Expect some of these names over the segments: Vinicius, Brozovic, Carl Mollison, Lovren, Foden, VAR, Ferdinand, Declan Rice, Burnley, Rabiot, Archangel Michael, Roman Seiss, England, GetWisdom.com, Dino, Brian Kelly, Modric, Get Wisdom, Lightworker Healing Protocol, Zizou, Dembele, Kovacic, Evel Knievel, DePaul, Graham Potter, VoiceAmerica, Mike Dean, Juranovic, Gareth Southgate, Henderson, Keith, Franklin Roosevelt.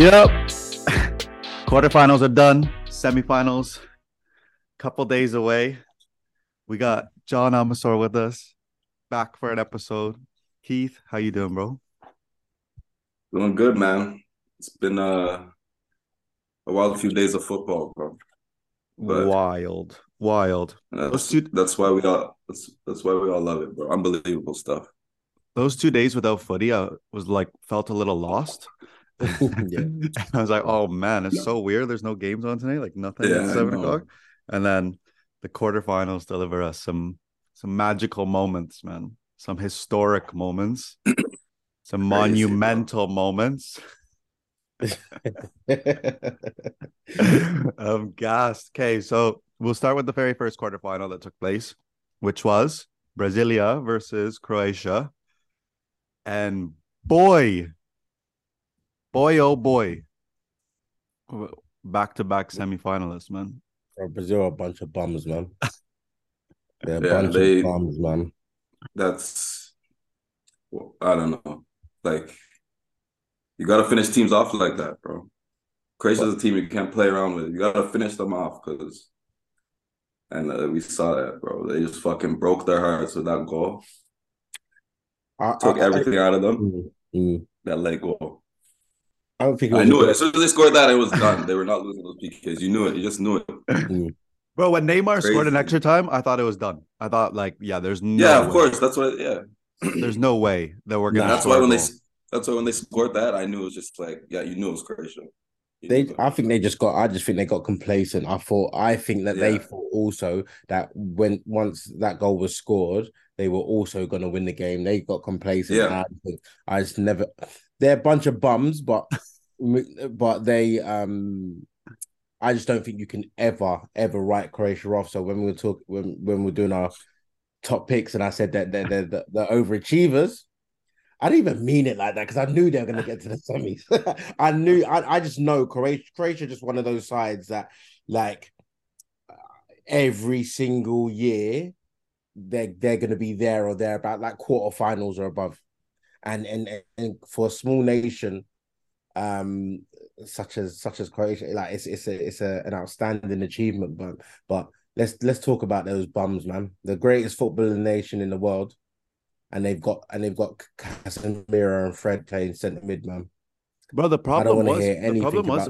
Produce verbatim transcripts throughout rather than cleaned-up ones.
Yep. Quarterfinals are done. Semifinals, couple days away. We got Jon Amasour with us, back for an episode. Keith, how you doing, bro? Doing good, man. It's been uh, a wild few days of football, bro. But wild, wild. That's, two... that's why we all. That's, that's why we all love it, bro. Unbelievable stuff. Those two days without footy, I was like, felt a little lost. Yeah. I was like, oh man, it's yeah. so weird. There's no games on tonight, like nothing yeah, at seven o'clock. And then the quarterfinals deliver us some some magical moments, man. Some historic moments, some Crazy, monumental bro. moments. I'm gassed. Okay, so we'll start with the very first quarterfinal that took place, which was Brasilia versus Croatia. And boy, boy, oh boy, back-to-back semifinalists, man. Brazil are a bunch of bums, man. They're a yeah, bunch they, of bums, man. That's, well, I don't know. Like, you got to finish teams off like that, bro. Croatia's a team you can't play around with. You got to finish them off because, and uh, we saw that, bro. They just fucking broke their hearts with that goal. I, Took I, everything I, out of them. Mm-hmm. That leg goal. I don't think it was I knew it. As soon as they scored that, it was done. They were not losing those P Ks. You knew it. You just knew it. Bro, when Neymar Crazy. scored an extra time, I thought it was done. I thought, like, yeah, there's no Yeah, of way. course. That's what, yeah. There's no way that we're going to yeah, that's why when goal. they That's why when they scored that, I knew it was just like, yeah, you knew it was Croatia. They, I think they just got, I just think they got complacent. I thought, I think that yeah. they thought also that when once that goal was scored, they were also going to win the game. They got complacent. Yeah. I just never... They're a bunch of bums, but but they, um, I just don't think you can ever, ever write Croatia off. So when we were talking, when when we we're doing our top picks, and I said that they're, they're the, the overachievers, I didn't even mean it like that because I knew they were going to get to the semis. I knew, I, I just know Croatia. Croatia just one of those sides that, like, every single year, they're they're going to be there or thereabout, like quarterfinals or above. And, and and for a small nation, um, such as such as Croatia, like it's it's a it's a, an outstanding achievement. But but let's let's talk about those bums, man. The greatest footballing nation in the world, and they've got and they've got Casemiro and Fred playing centre mid, man. Bro, the problem was the problem was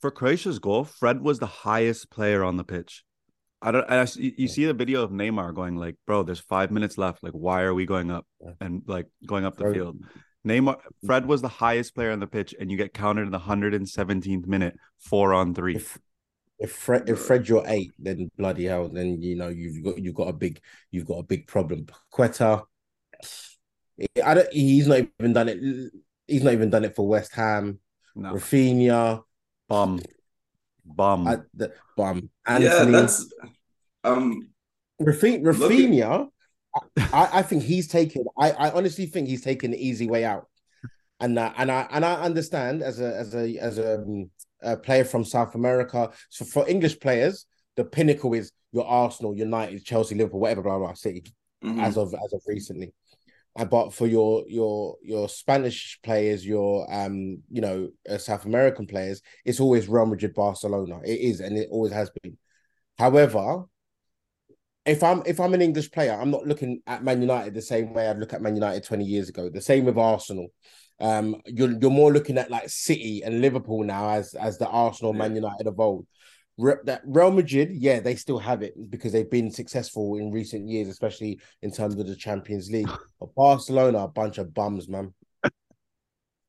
for Croatia's goal. Fred was the highest player on the pitch. I don't. I, you see the video of Neymar going like, "Bro, there's five minutes left. Like, why are we going up and like going up the Fred. field?" Neymar, Fred was the highest player on the pitch, and you get countered in the one hundred seventeenth minute, four on three. If, if Fred, if Fred, you're eight, then bloody hell, then you know you've got you've got a big you've got a big problem. Quetta, I don't. He's not even done it. He's not even done it for West Ham. No. Rafinha, bum. Bum. I, the, bum. Anthony. Yeah, that's... Um, Rafi- Rafinha, at... I, I think he's taken... I, I honestly think he's taken the easy way out. And uh, and I and I understand as a as a, as a, um, a player from South America, so for English players, the pinnacle is your Arsenal, United, Chelsea, Liverpool, whatever, blah, blah, City, mm-hmm. as of as of recently. Uh, but for your your your Spanish players, your um you know uh, South American players, it's always Real Madrid, Barcelona. It is, and it always has been. However, if I'm if I'm an English player, I'm not looking at Man United the same way I'd look at Man United twenty years ago. The same with Arsenal. Um, you're you're more looking at like City and Liverpool now as as the Arsenal, yeah. Man United of old. That Real Madrid, yeah, they still have it because they've been successful in recent years, especially in terms of the Champions League. But Barcelona are a bunch of bums, man.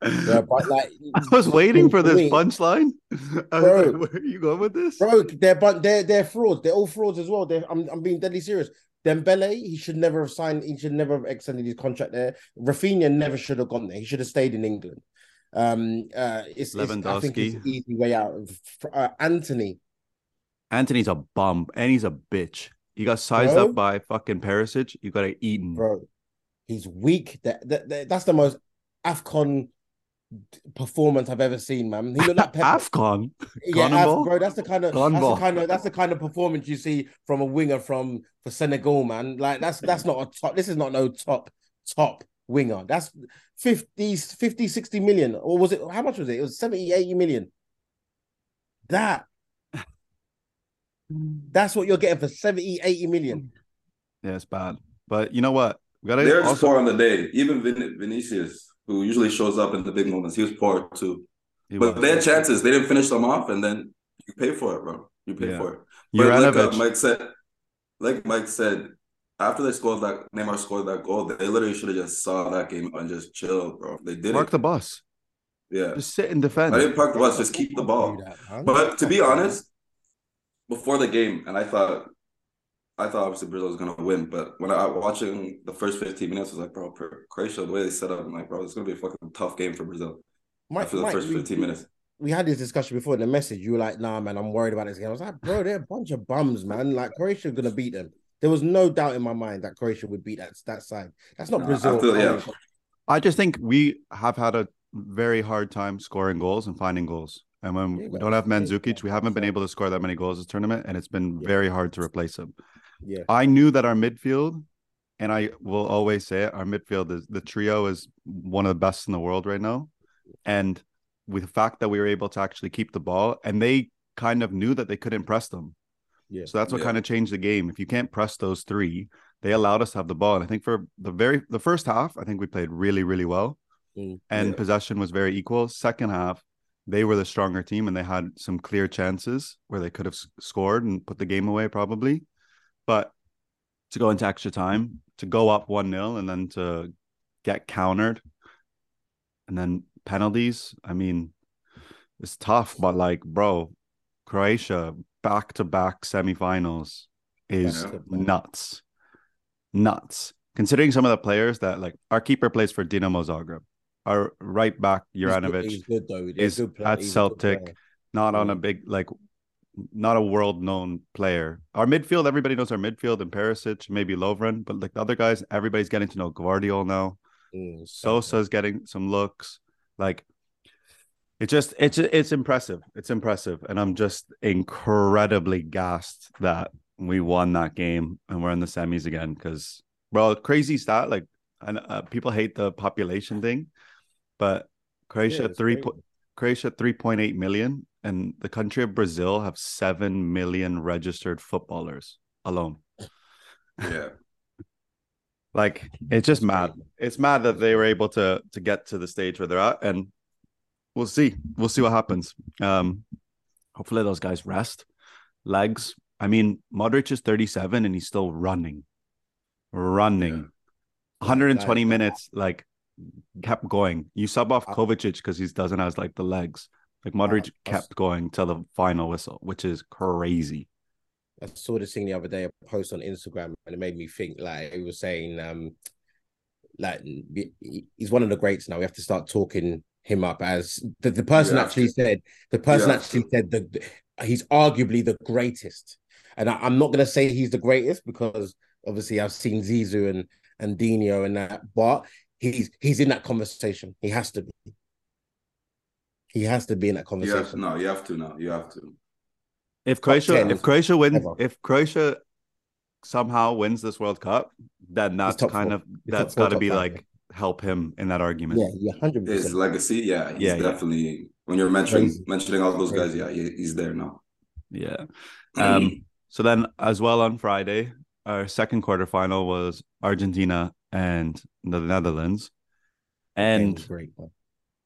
Yeah, but like, I was waiting for this punchline. Like, where are you going with this, bro? They're but they're they're frauds. They're all frauds as well. They're, I'm I'm being deadly serious. Dembele, he should never have signed. He should never have extended his contract there. Rafinha never should have gone there. He should have stayed in England. Um, uh, it's, it's I think it's an easy way out. Uh, Anthony. Anthony's a bum, and he's a bitch. You got sized bro, up by fucking Perisic. You got to eat him. Bro, he's weak. That, that, that, that's the most AFCON performance I've ever seen, man. He looked like Pep. AFCON? Yeah, Af- bro, that's the, kind of, that's, the kind of, that's the kind of performance you see from a winger from for Senegal, man. Like, that's that's not a top. This is not no top, top winger. That's fifty, sixty million, or was it, how much was it? It was seventy, eighty million. That, that's what you're getting for seventy, eighty million. Yeah, it's bad. But you know what? We gotta They're also... poor on the day. Even Vin- Vinicius, who usually shows up in the big moments, he was poor too. He but was. They had chances. They didn't finish them off, and then you pay for it, bro. You pay yeah. for it. But like, uh, Mike said, like Mike said, after they scored that, Neymar scored that goal, they literally should have just saw that game and just chilled, bro. They didn't. Park the bus. Yeah. Just sit and defend. I didn't park the bus. Just keep the ball. But to be honest, before the game, and I thought... I thought obviously Brazil was gonna win, but when I was watching the first fifteen minutes, I was like, bro, Croatia, the way they set up, I'm like, bro, it's gonna be a fucking tough game for Brazil. Mike, after the Mike, first fifteen we, minutes, we had this discussion before in the message. You were like, nah, man, I'm worried about this game. I was like, bro, they're a bunch of bums, man. Like Croatia gonna beat them. There was no doubt in my mind that Croatia would beat that that side. That's not nah, Brazil. After, yeah. I just think we have had a very hard time scoring goals and finding goals. And when yeah, we don't have Mandzukic, we haven't been able to score that many goals this tournament, and it's been yeah. very hard to replace him. Yeah, I knew that our midfield, and I will always say it, our midfield, is the trio is one of the best in the world right now. And with the fact that we were able to actually keep the ball, and they kind of knew that they couldn't press them. Yeah. So that's what yeah. kind of changed the game. If you can't press those three, they allowed us to have the ball. And I think for the very the first half, I think we played really, really well. Mm. And yeah. possession was very equal. Second half, they were the stronger team, and they had some clear chances where they could have scored and put the game away probably. But to go into extra time, to go up one nil and then to get countered and then penalties, I mean, it's tough. But, like, bro, Croatia, back-to-back semifinals is yeah. nuts. Nuts. Considering some of the players that, like, our keeper plays for Dinamo Zagreb. Our right back, Juranovic, he's good, he's good, though. He's is good at he's Celtic, not yeah. on a big, like, not a world-known player. Our midfield, everybody knows our midfield, and Perisic, maybe Lovren, but like the other guys, everybody's getting to know Guardiola now. Mm, Sosa's getting some looks. Like, it just, it's it's impressive. It's impressive. And I'm just incredibly gassed that we won that game and we're in the semis again. Because, bro, crazy stat, like, and uh, people hate the population thing, but Croatia, yeah, three po- Croatia three point eight million. And the country of Brazil have seven million registered footballers alone. Yeah. Like, it's just mad. It's mad that they were able to to get to the stage where they're at. And we'll see. We'll see what happens. Um, hopefully those guys rest. Legs. I mean, Modric is thirty-seven and he's still running. Running. Yeah. one hundred twenty minutes, like, kept going. You sub off Kovacic because he doesn't have, like, the legs. Like, Modric uh, kept going till the final whistle, which is crazy. I saw this thing the other day, a post on Instagram, and it made me think, like, it was saying, um, like, he's one of the greats now. We have to start talking him up as the, the person yeah. actually said, the person yeah. actually said that he's arguably the greatest. And I, I'm not going to say he's the greatest because, obviously, I've seen Zizou and, and Dino and that, but he's he's in that conversation. He has to be. He has to be in that conversation. To, no, you have to. No, you have to. If Croatia, ten, if Croatia wins, ever. if Croatia somehow wins this World Cup, then that's kind four. of it's that's got to be like five. help him in that argument. Yeah, yeah, hundred percent. His legacy, yeah, he's yeah, definitely. Yeah. When you're mentioning Crazy. mentioning all those Crazy. guys, yeah, he's there now. Yeah. Um. So then, as well on Friday, our second quarterfinal was Argentina and the Netherlands, and great one.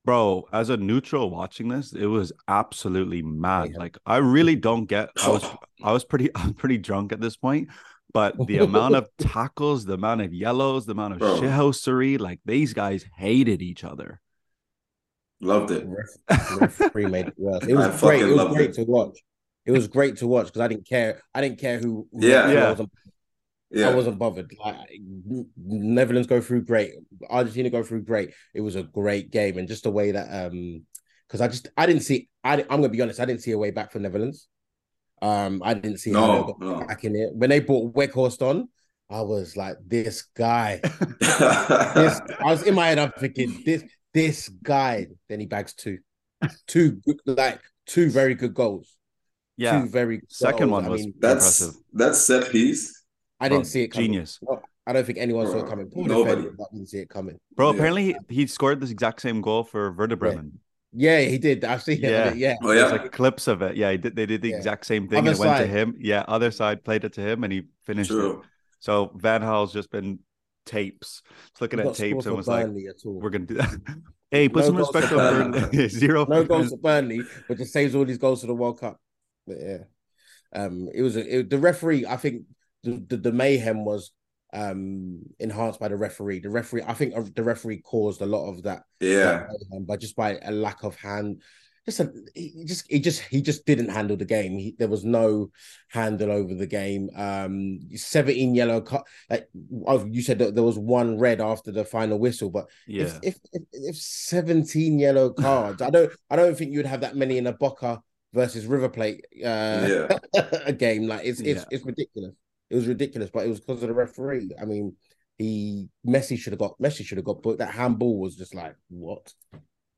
Bro, as a neutral watching this, it was absolutely mad. Yeah. Like, I really don't get. I was, I was pretty, I'm pretty drunk at this point, but the amount of tackles, the amount of yellows, the amount of shithousery, like, these guys hated each other. Loved it. Referee made it worse. It was I great. It was great it. to watch. It was great to watch because I didn't care. I didn't care who. who yeah. yeah. I wasn't, yeah. I wasn't bothered. Like, Netherlands go through great. Argentina go through great. It was a great game, and just the way that um, because I just I didn't see. I I'm gonna be honest. I didn't see a way back for Netherlands. Um, I didn't see no, how they got no. back in it when they brought Weghorst on. I was like, this guy. this, I was in my head. I'm thinking this this guy. Then he bags two, two like two very good goals. Yeah, two very good second goals. one was I mean, that's impressive. That's set piece. I didn't oh, see it coming. Genius. I don't think anyone bro, saw it coming. Paul nobody. Defended, didn't see it coming. Bro, yeah. apparently he, he scored this exact same goal for Werder Bremen. Yeah, yeah he did. I've seen it. Yeah. yeah. Oh, yeah. There's like clips of it. Yeah, he did, they did the yeah. exact same thing. Other and it went to him. Yeah, other side played it to him and he finished True. it. So Van Gaal's just been tapes. Just looking at tapes and was Burnley like, we're going to do that. Hey, put no some respect on Burnley. Zero. No goals for Burnley, but just saves all these goals for the World Cup. But yeah. Um, it was a, it, the referee, I think the, the, the mayhem was um enhanced by the referee. The referee, I think the referee caused a lot of that. Yeah. Um, but just by a lack of hand, just a, he just he just he just didn't handle the game. He, there was no handle over the game. Um, seventeen yellow cut. Like, you said that there was one red after the final whistle, but yeah, if if, if, if seventeen yellow cards, I don't I don't think you'd have that many in a Boca versus River Plate uh, yeah. a game. Like it's it's, yeah. it's ridiculous. It was ridiculous, but it was because of the referee. I mean, he Messi should have got Messi should have got booked. That handball was just like, what?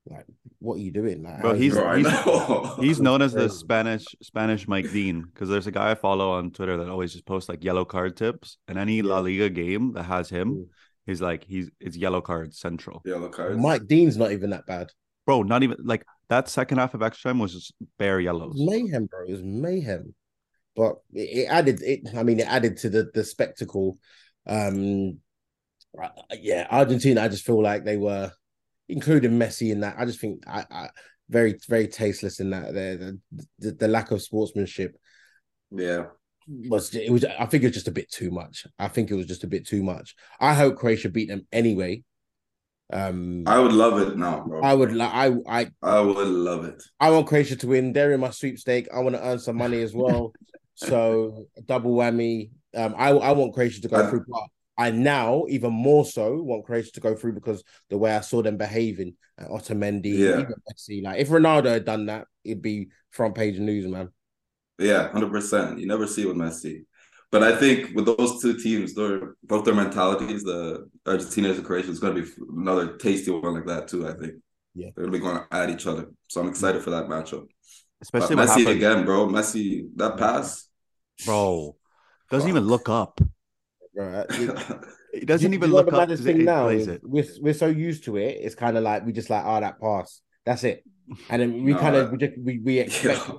Like, what are you doing? Like, bro, he's he's, he's known as the Spanish Spanish Mike Dean, because there's a guy I follow on Twitter that always just posts like yellow card tips, and any yeah. La Liga game that has him, yeah. he's like he's it's yellow card central. Yellow card. Mike Dean's not even that bad, bro. Not even like that second half of extra time was just bare yellows. Mayhem, bro. It was mayhem. But it added it. I mean, it added to the the spectacle. Um, yeah, Argentina. I just feel like they were, including Messi in that. I just think I, I very very tasteless in that. The, the the lack of sportsmanship. Yeah, was it was. I think it was just a bit too much. I think it was just a bit too much. I hope Croatia beat them anyway. Um, I would love it now, bro. I would like. I I I would love it. I want Croatia to win. They're in my sweepstake. I want to earn some money as well. So double whammy. Um, I I want Croatia to go through, but I now even more so want Croatia to go through because the way I saw them behaving, uh, Otamendi, yeah. even Messi. Like if Ronaldo had done that, it'd be front page news, man. Yeah, hundred percent. You never see it with Messi, but I think with those two teams, they're both their mentalities. The Argentina and Croatia is going to be another tasty one like that too. I think. Yeah, they're going to at each other, so I'm excited for that matchup. Especially but Messi again, bro. Messi that pass. Bro, doesn't Fuck. even look up. Right. It doesn't you, even you look up. It, thing it now plays it. We're, we're so used to it. It's kind of like we just like, oh, that pass. That's it. And then we no, kind of we, just, we we expect yeah.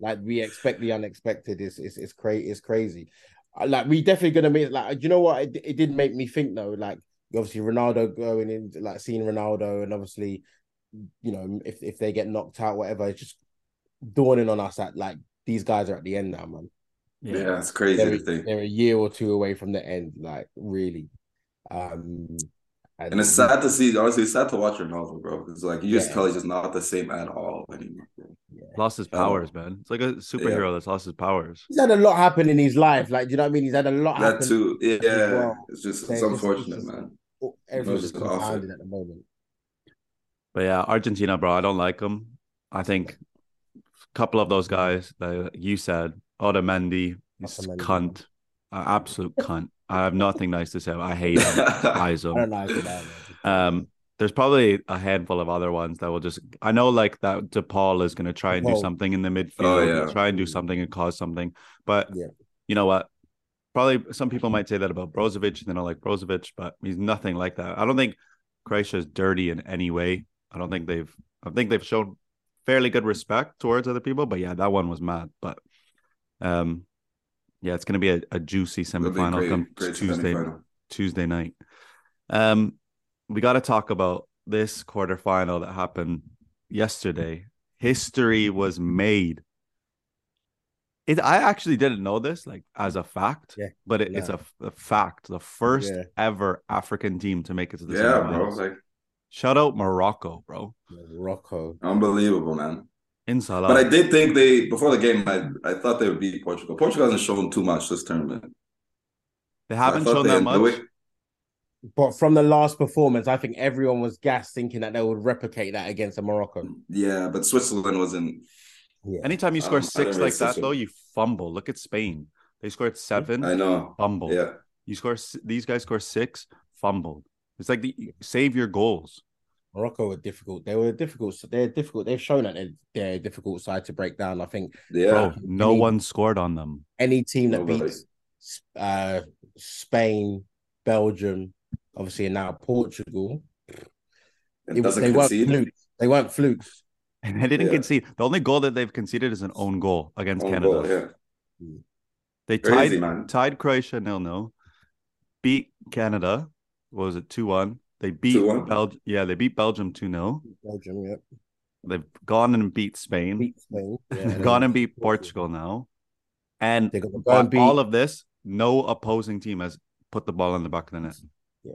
like we expect the unexpected. It's it's it's crazy. It's crazy. Like we definitely gonna make like you know what it, it did make me think though. Like obviously Ronaldo going in, like seeing Ronaldo, and obviously you know if if they get knocked out, whatever, it's just dawning on us that like these guys are at the end now, man. Yeah, yeah, it's crazy. They're, to think. they're a year or two away from the end, like really. Um, and, and it's sad to see. Honestly, it's sad to watch Ronaldo, bro. Because like you yeah. just tell he's just not the same at all anymore. Yeah. Lost his powers, um, man. It's like a superhero yeah. that's lost his powers. He's had a lot happen in his life. Like, do you know what I mean? He's had a lot. That happen too. Yeah, well. It's just so it's unfortunate, just, man. Everyone's just confounded at the moment. But yeah, Argentina, bro. I don't like them. I think a couple of those guys that you said. Otamendi, he's a cunt, uh, absolute cunt. I have nothing nice to say. I hate him. I don't like that, um, there's probably a handful of other ones that will just. I know, like that DePaul is going to try and DePaul. do something in the midfield, oh, yeah. try and do something and cause something. But yeah. you know what? Probably some people might say that about Brozovic, and they don't like Brozovic, but he's nothing like that. I don't think Croatia is dirty in any way. I don't think they've. I think they've shown fairly good respect towards other people. But yeah, that one was mad. But. Um, yeah, it's going to be a, a juicy semifinal great, come great Tuesday semifinal. Tuesday night. Um, we got to talk about this quarterfinal that happened yesterday. History was made. It I actually didn't know this, like as a fact, yeah, but it, yeah. it's a, a fact. The first yeah. ever African team to make it to the yeah, semifinals. Bro, like... Shout out Morocco, bro. Morocco, unbelievable, man. Inshallah. But I did think they before the game. I, I thought they would beat Portugal. Portugal hasn't shown too much this tournament. They haven't shown they that much. Way... But from the last performance, I think everyone was gassed, thinking that they would replicate that against a Morocco. Yeah, but Switzerland wasn't. Yeah. Anytime you score um, six like that, though, you fumble. Look at Spain; they scored seven. I know. Fumble. Yeah. You score. These guys score six. Fumbled. It's like the save your goals. Morocco were difficult. They were difficult. They're difficult. They've shown that they're, they're a difficult side to break down. I think. Yeah. Bro, no any, one scored on them. Any team that Nobody. beats uh, Spain, Belgium, obviously, and now Portugal. It it, they, weren't flukes. they weren't flukes. And they didn't yeah. concede. The only goal that they've conceded is an own goal against own Canada. Goal, yeah. They Crazy, tied man. tied Croatia nil nil, beat Canada. What was it, two one? They beat Belgium. Yeah, they beat Belgium two nil. Belgium, yep. They've gone and beat Spain. Beat Spain. Yeah. Gone and beat Portugal now. And on beat... all of this, no opposing team has put the ball in the back of the net. Yeah.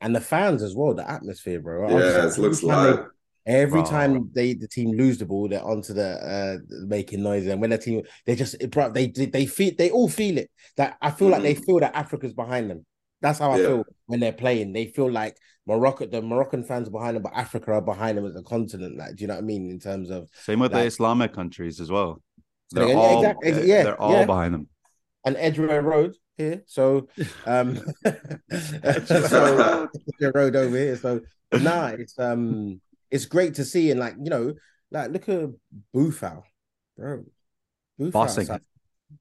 And the fans as well, the atmosphere, bro. Yeah, Obviously, it looks like... Every wow. time they the team lose the ball, they're onto the uh, making noise. And when the team, they just they they feel they all feel it. That I feel mm-hmm. like they feel that Africa's behind them. That's how I yeah. feel when they're playing. They feel like Morocco, the Moroccan fans are behind them, but Africa are behind them as a continent. Like, do you know what I mean? In terms of same with like, the Islamic countries as well. They're yeah, all exactly. yeah, yeah, they're all yeah. behind them. And Edgware Road here, so um, so Edgware Road over here. So nah, it's um. It's great to see, and like you know, like look at Boufal, bro. Boufal, bossing,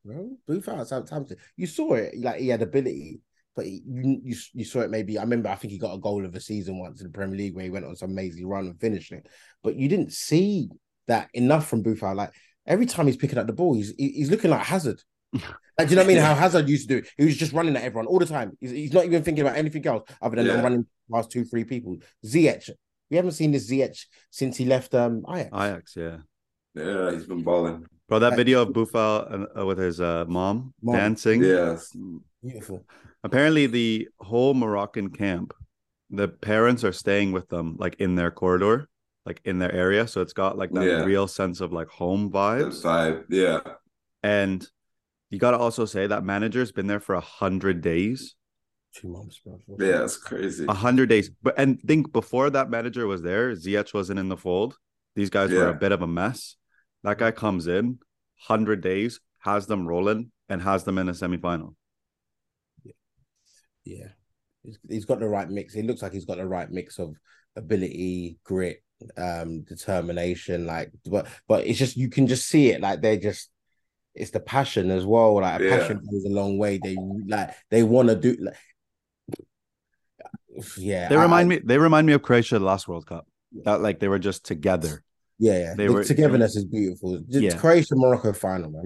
bro. Boufal, Southampton. You saw it, like he had ability, but he, you you saw it. Maybe I remember. I think he got a goal of the season once in the Premier League where he went on some amazing run and finished it. But you didn't see that enough from Boufal. Like every time he's picking up the ball, he's he's looking like Hazard. Like, do you know what I mean? How Hazard used to do it. He was just running at everyone all the time. He's, he's not even thinking about anything else other than yeah. running past two, three people. Ziyech. We haven't seen this Ziyech since he left um, Ajax. Ajax, yeah. Yeah, he's been balling. Bro, that Ajax. video of Boufal uh, with his uh, mom, mom dancing. Yeah. Beautiful. Apparently, the whole Moroccan camp, the parents are staying with them, like, in their corridor, like, in their area. So it's got, like, that yeah. real sense of, like, home vibes. The vibe, yeah. And you got to also say that manager's been there for one hundred days. Two months, bro. Yeah, it's crazy. A hundred days, but and think before that manager was there, Ziyech wasn't in the fold. These guys yeah. were a bit of a mess. That guy comes in, hundred days, has them rolling, and has them in a semi-final. Yeah, yeah. He's, he's got the right mix. It looks like he's got the right mix of ability, grit, um, determination. Like, but but it's just you can just see it. Like they're just. It's the passion as well. Like a yeah. passion goes a long way. They like they want to do. Like, yeah, they remind I, me. They remind me of Croatia the last World Cup. Yeah. That like they were just together. Yeah, yeah. They the were, togetherness is beautiful. Yeah. Croatia Morocco final, man,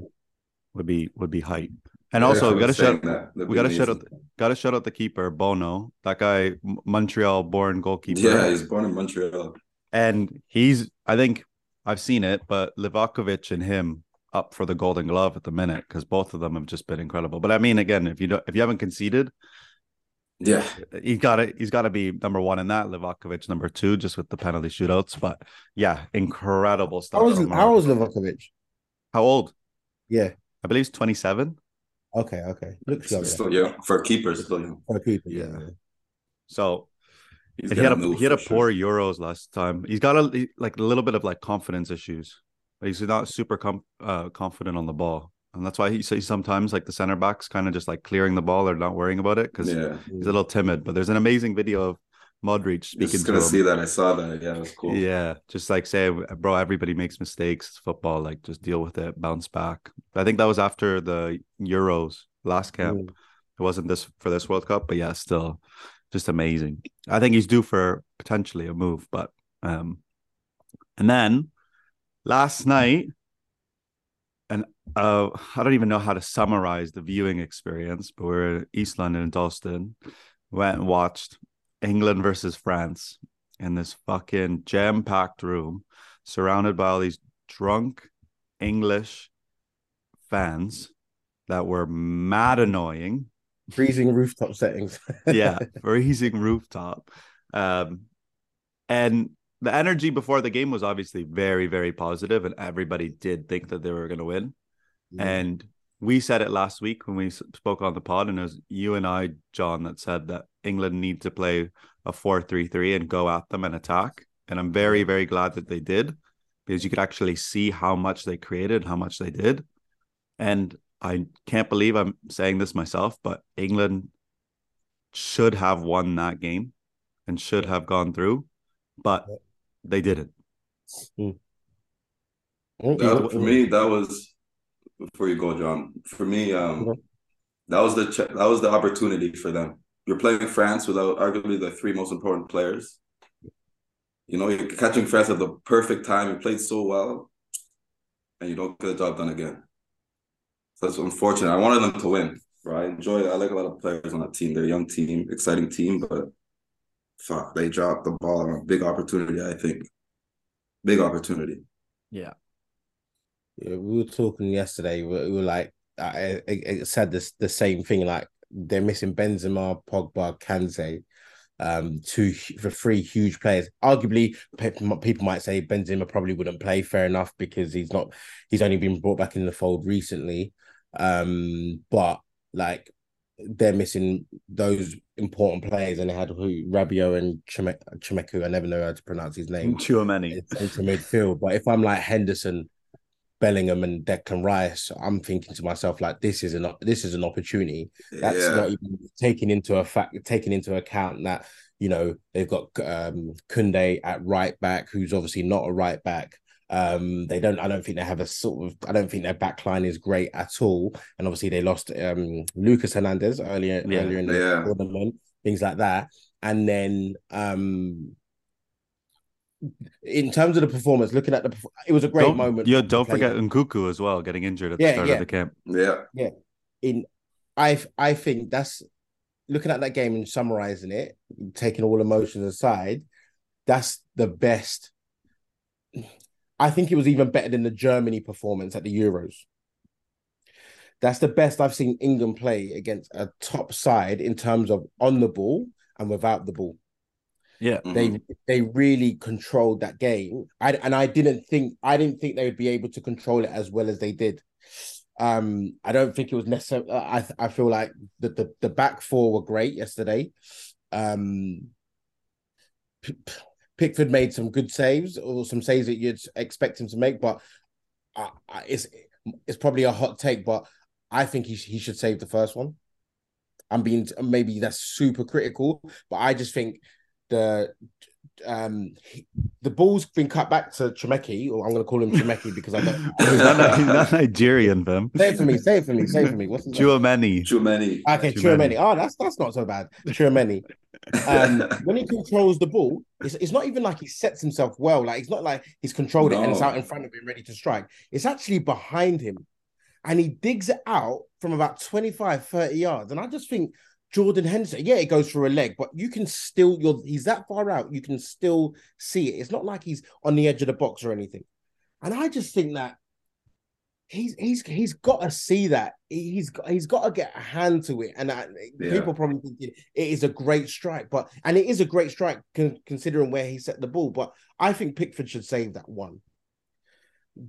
would be would be hype. And yeah, also, we gotta shout. We gotta shout out. Gotta shout out the keeper Bono. That guy, Montreal-born goalkeeper. Yeah, he's born in Montreal. And he's. I think I've seen it, but Livakovic and him up for the Golden Glove at the minute because both of them have just been incredible. But I mean, again, if you don't, if you haven't conceded. Yeah, he got it. He's got to be number one in that. Livakovic number two, just with the penalty shootouts. But yeah, incredible stuff. How was how was Livakovic? How old? Yeah, I believe he's twenty-seven. Okay, okay, looks like still young yeah. for keepers. Still young for keepers. Yeah. yeah. So he had a he had a poor sure. Euros last time. He's got a like a little bit of like confidence issues. He's not super com- uh, confident on the ball. And that's why he says sometimes like the center backs kind of just like clearing the ball or not worrying about it because yeah. he's a little timid. But there's an amazing video of Modric speaking just gonna to him. See that. I saw that. Yeah, it was cool. Yeah, just like say, bro, everybody makes mistakes. It's football. Like just deal with it. Bounce back. I think that was after the Euros last camp. Mm. It wasn't this for this World Cup, but yeah, still just amazing. I think he's due for potentially a move. But um, and then last night. And uh, I don't even know how to summarize the viewing experience, but we were in East London in Dalston, went and watched England versus France in this fucking jam-packed room surrounded by all these drunk English fans that were mad annoying. Freezing rooftop settings. Yeah, freezing rooftop. Um, and... The energy before the game was obviously very, very positive, and everybody did think that they were going to win. Yeah. And we said it last week when we spoke on the pod, and it was you and I, John, that said that England need to play a four three three and go at them and attack. And I'm very, very glad that they did, because you could actually see how much they created, how much they did. And I can't believe I'm saying this myself, but England should have won that game and should have gone through, but... They didn't. That, for me, that was before you go, John. For me, um, that was the ch- that was the opportunity for them. you're playing France without arguably the three most important players. You know, you're catching France at the perfect time. You played so well, and you don't get the job done again. So that's unfortunate. I wanted them to win, right? I enjoy it. I like a lot of players on that team. They're a young team, exciting team, but fuck, they dropped the ball on a big opportunity, I think. Big opportunity. Yeah. Yeah, we were talking yesterday. We were like, I, I said this, the same thing. Like, they're missing Benzema, Pogba, Kanté, um, two for three huge players. Arguably, people might say Benzema probably wouldn't play. Fair enough, because he's not. He's only been brought back in the fold recently. Um, but like, they're missing those important players, and they had who Rabiot and Chimeku. I never know how to pronounce his name. Tchouaméni into midfield. But if I'm like Henderson, Bellingham and Declan Rice, I'm thinking to myself, like, this is an this is an opportunity. That's yeah. not even taking into a fact taking into account that, you know, they've got um, Koundé at right back, who's obviously not a right back. Um, they don't. I don't think they have a sort of. I don't think their back line is great at all. And obviously they lost um, Lucas Hernandez earlier yeah. earlier in the yeah. tournament, things like that. And then. Um, In terms of the performance, looking at the, it was a great don't, moment. Yeah, don't forget Nkunku as well, getting injured at yeah, the start yeah. of the camp. Yeah, yeah. In, I, I think that's looking at that game and summarizing it, taking all emotions aside, that's the best. I think it was even better than the Germany performance at the Euros. That's the best I've seen England play against a top side in terms of on the ball and without the ball. Yeah, they mm-hmm. they really controlled that game, I, and I didn't think I didn't think they would be able to control it as well as they did. Um, I don't think it was necessary. I I feel like the the, the back four were great yesterday. Um, P- P- Pickford made some good saves, or some saves that you'd expect him to make, but I, I, it's it's probably a hot take, but I think he he should save the first one. I'm being maybe that's super critical, but I just think. The um the ball's been cut back to Tchouaméni, or I'm going to call him Tchouaméni because I don't. not, not Nigerian, them. Say it for me. Say it for me. Say it for me. What's Tchouaméni? Tchouaméni. Okay, Tchouaméni. Oh, that's that's not so bad. Tchouaméni. Um, when he controls the ball, it's it's not even like he sets himself well. Like it's not like he's controlled no. it and it's out in front of him, ready to strike. It's actually behind him, and he digs it out from about twenty-five, thirty yards. And I just think. Jordan Henderson, yeah, it goes for a leg, but you can still, you're, he's that far out, you can still see it. It's not like he's on the edge of the box or anything. And I just think that he's he's he's got to see that. He's got, he's got to get a hand to it. And I, yeah. people probably think it is a great strike, but and it is a great strike con- considering where he set the ball. But I think Pickford should save that one.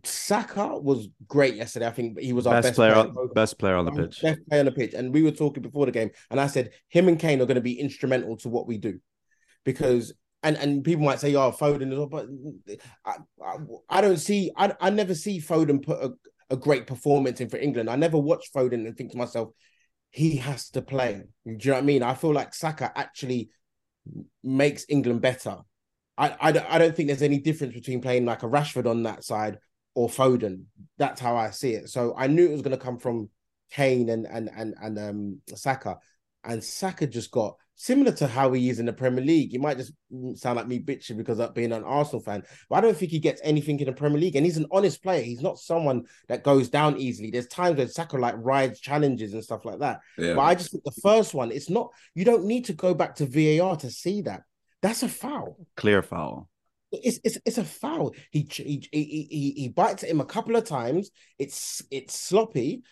Saka was great yesterday. I think he was our best, best player, player on, best player on the pitch. Best player on the pitch. And we were talking before the game, and I said him and Kane are going to be instrumental to what we do, because and, and people might say, "Oh, Foden," but I, I, I don't see. I I never see Foden put a, a great performance in for England. I never watch Foden and think to myself, he has to play. Do you know what I mean? I feel like Saka actually makes England better. I I don't, I don't think there's any difference between playing like a Rashford on that side. Or Foden. That's how I see it. So I knew it was going to come from Kane and and and and um, Saka, and Saka just got similar to how he is in the Premier League. You might just sound like me bitching because of being an Arsenal fan, but I don't think he gets anything in the Premier League. And he's an honest player. He's not someone that goes down easily. There's times when Saka like rides challenges and stuff like that. Yeah. But I just think the first one, it's not. You don't need to go back to V A R to see that. That's a foul. Clear foul. It's it's it's a foul. He he he he bites at him a couple of times. It's it's sloppy.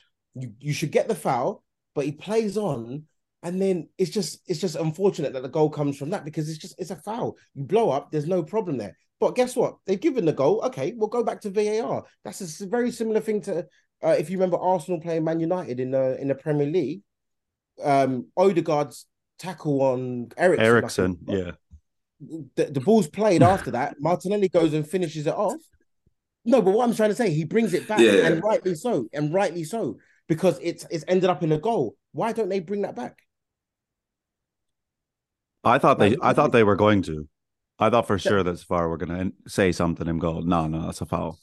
You you should get the foul, but he plays on, and then it's just it's just unfortunate that the goal comes from that, because it's just it's a foul. You blow up. There's no problem there. But guess what? They've given the goal. Okay, we'll go back to V A R. That's a very similar thing to uh, if you remember Arsenal playing Man United in the in the Premier League. Um, Odegaard's tackle on Ericsson. Ericsson, yeah. The, the ball's played after that. Martinelli goes and finishes it off. No, but what I'm trying to say, he brings it back, yeah. and rightly so, and rightly so, because it's it's ended up in a goal. Why don't they bring that back? I thought they, I thought they were going to. I thought for sure that Safar were going to say something and go, no, no, that's a foul.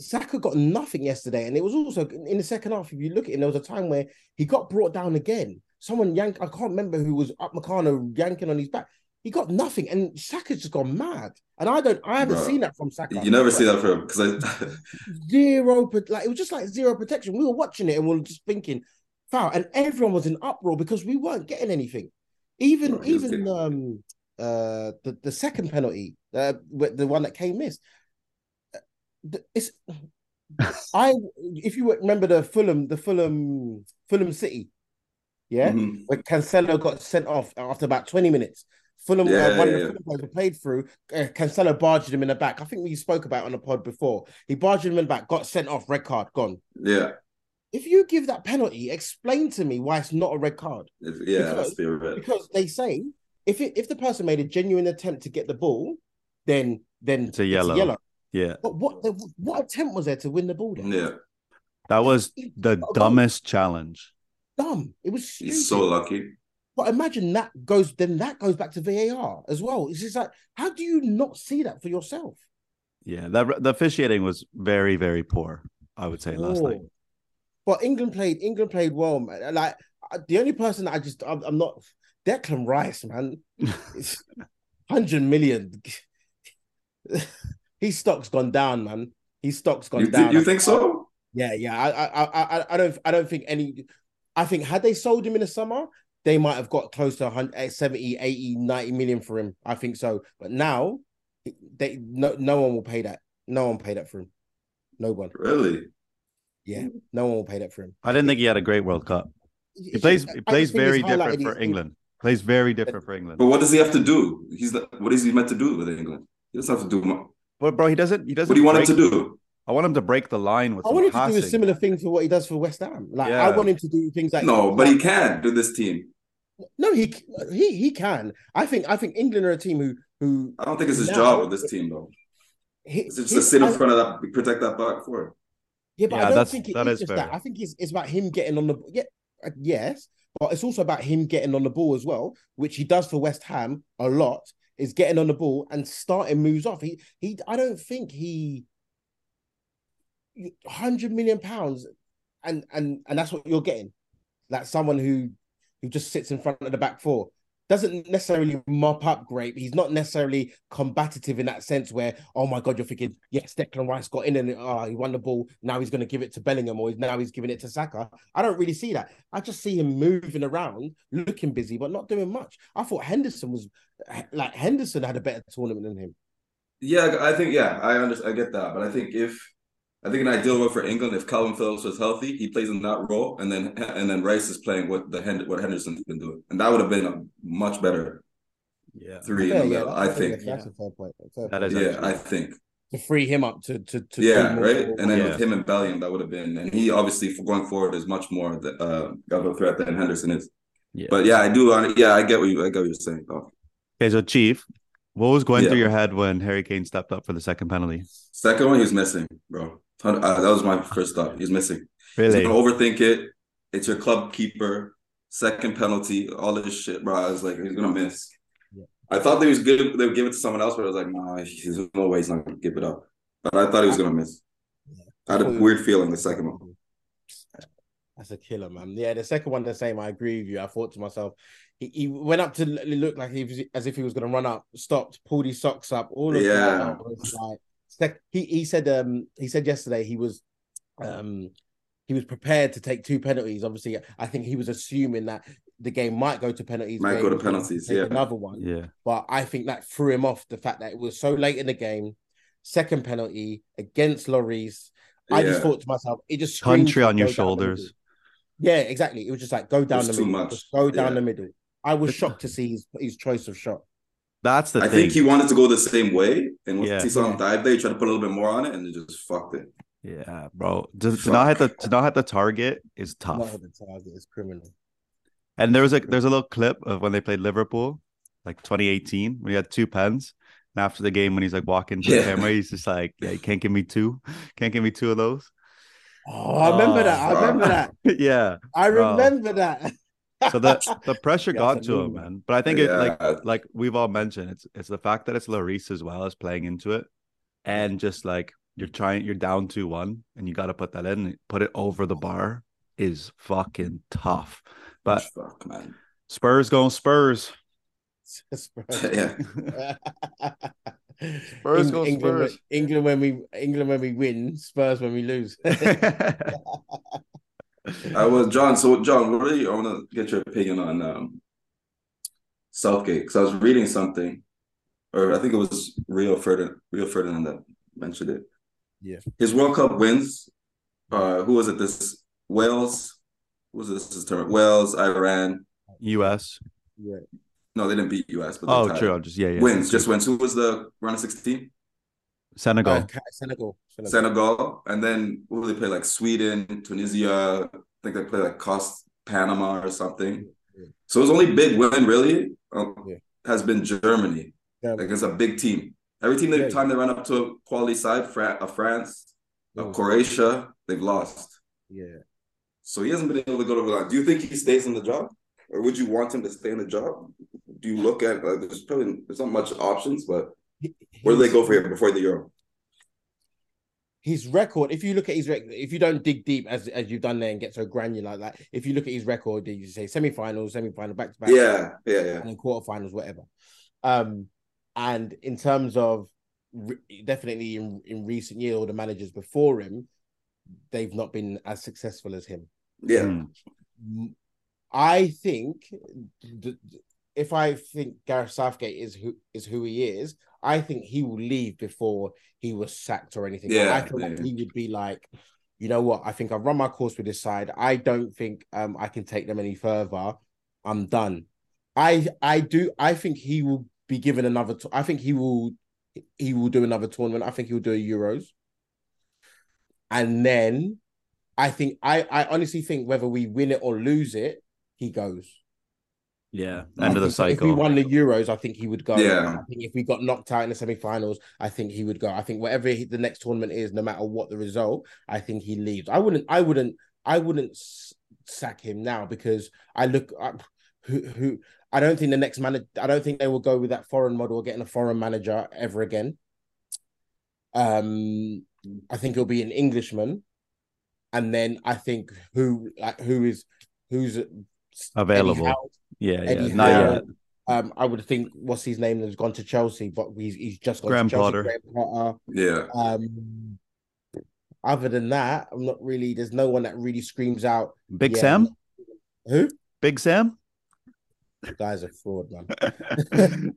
Saka got nothing yesterday, and it was also in the second half. If you look at him, there was a time where he got brought down again, someone yanked, I can't remember who was up Meccano yanking on his back. He got nothing, and Saka's just gone mad. And I don't, I haven't Bro, seen that from Saka. You never like, see that from him because I... zero, like it was just like zero protection. We were watching it and we were just thinking foul, and everyone was in uproar because we weren't getting anything. Even Bro, even um uh the, the second penalty, uh, the one that Kane missed. It's I if you remember the Fulham, the Fulham, Fulham City, yeah, mm-hmm. where Cancelo got sent off after about twenty minutes. Fulham, yeah, uh, one yeah, of the yeah. Fulham players played through. Uh, Cancelo barged him in the back. I think we spoke about it on the pod before. He barged him in the back, got sent off, red card, gone. Yeah. If you give that penalty, explain to me why it's not a red card. If, yeah, because, that's because they say if it, if the person made a genuine attempt to get the ball, then then it's a yellow. It's a yellow. Yeah. But what what attempt was there to win the ball then? Yeah. That was the dumbest challenge. Dumb. It was stupid. He's so lucky. But imagine that goes, then that goes back to V A R as well. It's just like, how do you not see that for yourself? Yeah, that the officiating was very, very poor, I would say, last oh. night. But England played, England played well, man. Like, the only person that I just, I'm, I'm not, Declan Rice, man. It's one hundred million. His stock's gone down, man. His stock's gone you, down. You I, think so? Yeah, yeah. I, I, I, I don't, I don't think any, I think had they sold him in the summer, they might have got close to seventy, eighty, ninety million for him. I think so. But now, they no no one will pay that. No one paid that for him. No one. Really? Yeah, no one will pay that for him. I didn't think he had a great World Cup. He plays he plays very different for England. Plays very different for England. But what does he have to do? He's the, what is he meant to do with England? He doesn't have to do much. But bro, he doesn't. He doesn't. What do you want break, him to do? I want him to break the line with. I want him passing. to do a similar thing to what he does for West Ham. Like yeah. I want him to do things like. No, but he can do this team. No, he he he can. I think I think England are a team who who. I don't think it's his now, job with this team though. He, it's just his, to sit in I, front of that, protect that back four. Yeah, but yeah, I don't think it is just fair. that. I think it's it's about him getting on the yeah yes, but it's also about him getting on the ball as well, which he does for West Ham a lot. Is getting on the ball and starting moves off. He he. I don't think he. one hundred million pounds, and and and that's what you're getting, like someone who who just sits in front of the back four, doesn't necessarily mop up great. He's not necessarily combative in that sense where oh my god, you're thinking yes, Declan Rice got in and oh he won the ball. Now he's going to give it to Bellingham or now he's giving it to Saka. I don't really see that. I just see him moving around, looking busy but not doing much. I thought Henderson was like Henderson had a better tournament than him. Yeah, I think yeah, I understand. I get that, but I think if. I think an ideal role for England if Calvin Phillips was healthy, he plays in that role, and then and then Rice is playing what the what Henderson's been doing, and that would have been a much better yeah. three. Yeah, in the yeah, middle, I think that's yeah. a fair point. A fair that point. Is yeah, actually. I think to free him up to to, to yeah more, right, and then yeah. with him and Bellingham that would have been, and he obviously for going forward is much more the, uh, of a threat than Henderson is. Yeah. But yeah, I do. Yeah, I get what you I get what you're saying. Oh. Okay, so Chief. What was going yeah. through your head when Harry Kane stepped up for the second penalty? Second one, he was missing, bro. Uh, that was my first thought. He's missing. Really? Don't overthink it. It's your club keeper. Second penalty, all this shit, bro. I was like, he's gonna miss. Yeah. I thought they was good. They would give it to someone else, but I was like, nah, there's no way he's not gonna give it up. But I thought he was gonna miss. Yeah. I had a weird feeling the second one. That's a killer, man. Yeah, the second one, the same. I agree with you. I thought to myself, he, he went up to look like he was as if he was gonna run up, stopped, pulled his socks up, all of yeah. that. He he said um he said yesterday he was um he was prepared to take two penalties. Obviously, I think he was assuming that the game might go to penalties. Might go to penalties. Yeah, another one. Yeah, but I think that threw him off the fact that it was so late in the game. Second penalty against Lloris. I yeah. just thought to myself, it just country on your shoulders. Yeah, exactly. It was just like go down the middle. Too much. Just go down yeah. the middle. I was shocked to see his, his choice of shot. That's the I thing. I think he wanted to go the same way, and once yeah. he saw him dive there, he tried to put a little bit more on it, and it just fucked it. Yeah, bro. To, to not hit the to not hit the target is tough. Not hit the target is criminal. And there was a there's a little clip of when they played Liverpool, like twenty eighteen, when he had two pens. And after the game, when he's like walking to yeah. the camera, he's just like, "Yeah, you can't give me two, can't give me two of those." Oh, I remember oh, that. Bro. I remember that. yeah, I remember bro. that. So the, the pressure yeah, got to him, man. But I think it, yeah. like like we've all mentioned, it's it's the fact that it's Lloris as well as playing into it, and just like you're trying, you're down two one, and you got to put that in, put it over the bar is fucking tough. But fuck, man. Spurs going Spurs. Spurs. Yeah. Spurs going England, Spurs. England when we England when we win, Spurs when we lose. I was John. So John, really, I want to get your opinion on um, Southgate, because I was reading something, or I think it was Rio Ferdinand, Rio Ferdinand that mentioned it. Yeah, his World Cup wins. Uh, who was it? This Wales. Who was this? This tournament? Wales, Iran, U S. Yeah. No, they didn't beat U S. But oh, true. Just yeah, yeah. Wins, just wins. Who was the round of sixteen? Senegal. Uh, Senegal. Senegal, Senegal, and then who do they play? Like Sweden, Tunisia. I think they play like Costa, Panama, or something. Yeah. So his only big win really um, yeah. has been Germany. Yeah. Like it's a big team. Every team, every yeah. time they run up to a quality side, Fra- of France, yeah. of Croatia, they've lost. Yeah. So he hasn't been able to go to that. Do you think he stays in the job, or would you want him to stay in the job? Do you look at like, there's probably there's not much options, but. Where do they go for him before the Euro? His record, if you look at his record, if you don't dig deep as as you've done there and get so granular like that, if you look at his record, you say semi-finals, semi-final, back-to-back. Yeah, yeah, yeah. And then quarterfinals, whatever. Um, and in terms of re- definitely in, in recent years, all the managers before him, they've not been as successful as him. Yeah. I think... Th- th- If I think Gareth Southgate is who is who he is, I think he will leave before he was sacked or anything. Yeah, I feel yeah. like he would be like, you know what? I think I've run my course with this side. I don't think um I can take them any further. I'm done. I I do. I think he will be given another. T- I think he will he will do another tournament. I think he'll do a Euros, and then I think I I honestly think whether we win it or lose it, he goes. Yeah, end of the cycle. If we won the Euros, I think he would go. Yeah. I think if we got knocked out in the semi-finals, I think he would go. I think whatever he, the next tournament is, no matter what the result, I think he leaves. I wouldn't. I wouldn't. I wouldn't sack him now because I look. I, who? Who? I don't think the next manager. I don't think they will go with that foreign model or getting a foreign manager ever again. Um, I think it'll be an Englishman, and then I think who like who is who's available. Yeah, Eddie yeah. Not yet. Um, I would think what's his name that's gone to Chelsea, but he's he's just gone Graham to Chelsea. Potter. Graham Potter. Yeah. Um, other than that, I'm not really. There's no one that really screams out. Big yeah. Sam. Who? Big Sam. The guy's a fraud, man.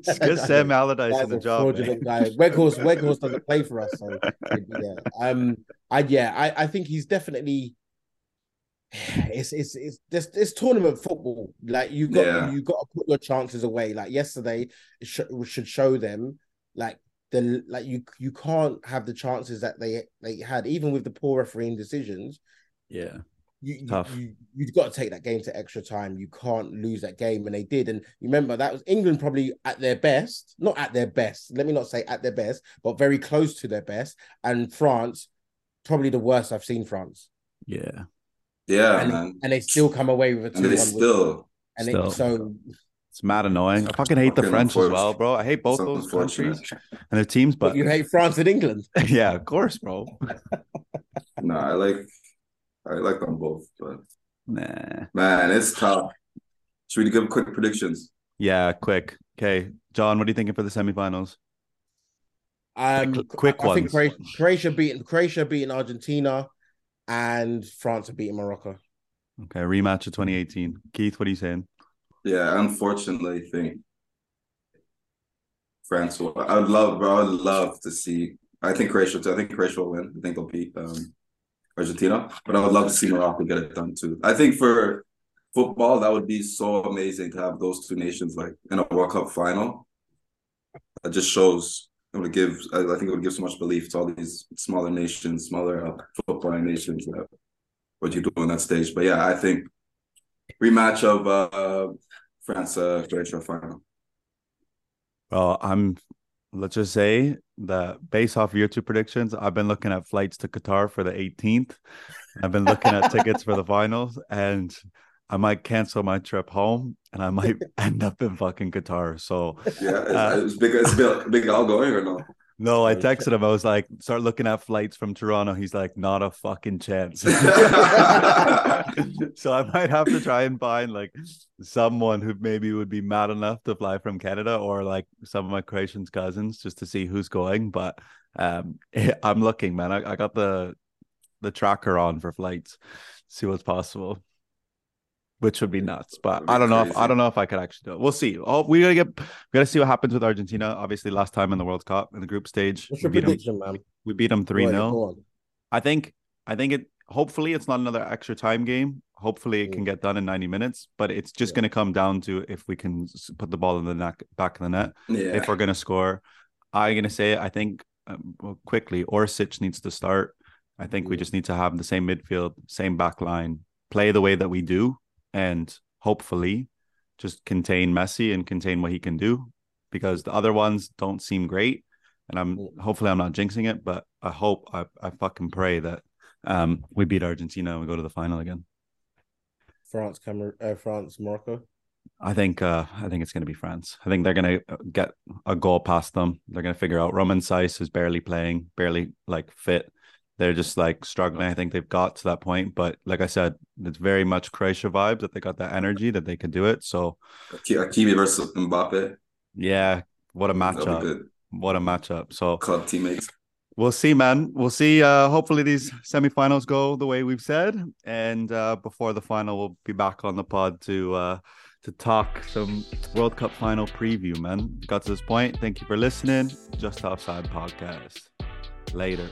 Just Sam Allardyce in the job. Guy. Weghorst, Weghorst doesn't play for us, so yeah. Um, I yeah, I, I think he's definitely. It's it's it's this this tournament football. Like you got yeah. you got to put your chances away. Like yesterday, it sh- should show them like the like you you can't have the chances that they they had even with the poor refereeing decisions. Yeah, you Tough. you you you've got to take that game to extra time. You can't lose that game, and they did. And remember that was England probably at their best, not at their best. Let me not say at their best, but very close to their best. And France, probably the worst I've seen France. Yeah. Yeah, and, man. And they still come away with a two-one. They still, and still. It, so it's mad annoying. I fucking hate the French as well, bro. I hate both so those countries and their teams. But, but you hate France and England. Yeah, of course, bro. Nah, I like, I like them both, but nah, man, it's tough. Should we give quick predictions? Yeah, quick. Okay, John, what are you thinking for the semifinals? Um, quick, quick I, ones. I think Croatia beating Croatia beating Argentina. And France are beating Morocco. Okay, rematch of twenty eighteen. Keith, what are you saying? Yeah, unfortunately, I think France will. I would love, bro, I would love to see. I think Croatia. I think Croatia will win. I think they'll beat um, Argentina. But I would love to see Morocco get it done too. I think for football, that would be so amazing to have those two nations like in a World Cup final. It just shows. It would give, I think it would give so much belief to all these smaller nations, smaller uh, footballing nations, uh, what you do on that stage. But yeah, I think rematch of uh, France, uh, Croatia final. Well, I'm, let's just say that based off of your two predictions, I've been looking at flights to Qatar for the eighteenth. I've been looking at tickets for the finals, and I might cancel my trip home, and I might end up in fucking Qatar. So yeah, uh, it's big. It's big, big outgoing or no? No, I texted him. I was like, start looking at flights from Toronto. He's like, not a fucking chance. So I might have to try and find like someone who maybe would be mad enough to fly from Canada, or like some of my Croatian cousins, just to see who's going. But um, I'm looking, man. I, I got the the tracker on for flights, see what's possible, which would be nuts. But I don't know if, I don't know if I could actually do it. We'll see. Oh, we gotta get we gotta see what happens with Argentina. Obviously, last time in the World Cup in the group stage, what's your prediction, man? We beat them three nil. I think I think it. Hopefully, it's not another extra time game. Hopefully, it can get done in ninety minutes. But it's just yeah. gonna come down to if we can put the ball in the neck, back of the net. Yeah. If we're gonna score, I'm gonna say I think um, quickly. Orsic needs to start. I think yeah. we just need to have the same midfield, same back line, play the way that we do, and hopefully just contain Messi and contain what he can do, because the other ones don't seem great. And I'm hopefully I'm not jinxing it, but I hope I, I fucking pray that um, we beat Argentina and we go to the final again. France, Cameroon, uh, France, Morocco. I think uh, I think it's going to be France. I think they're going to get a goal past them. They're going to figure out Roman Seiss is barely playing, barely like fit. They're just like struggling. I think they've got to that point. But like I said, it's very much Croatia vibes that they got that energy that they could do it. So Hakimi versus Mbappe. Yeah. What a matchup. What a matchup. So club teammates. We'll see, man. We'll see. Uh, hopefully these semifinals go the way we've said. And uh, before the final, we'll be back on the pod to uh, to talk some World Cup final preview, man. Got to this point. Thank you for listening. Just Offside Podcast. Later.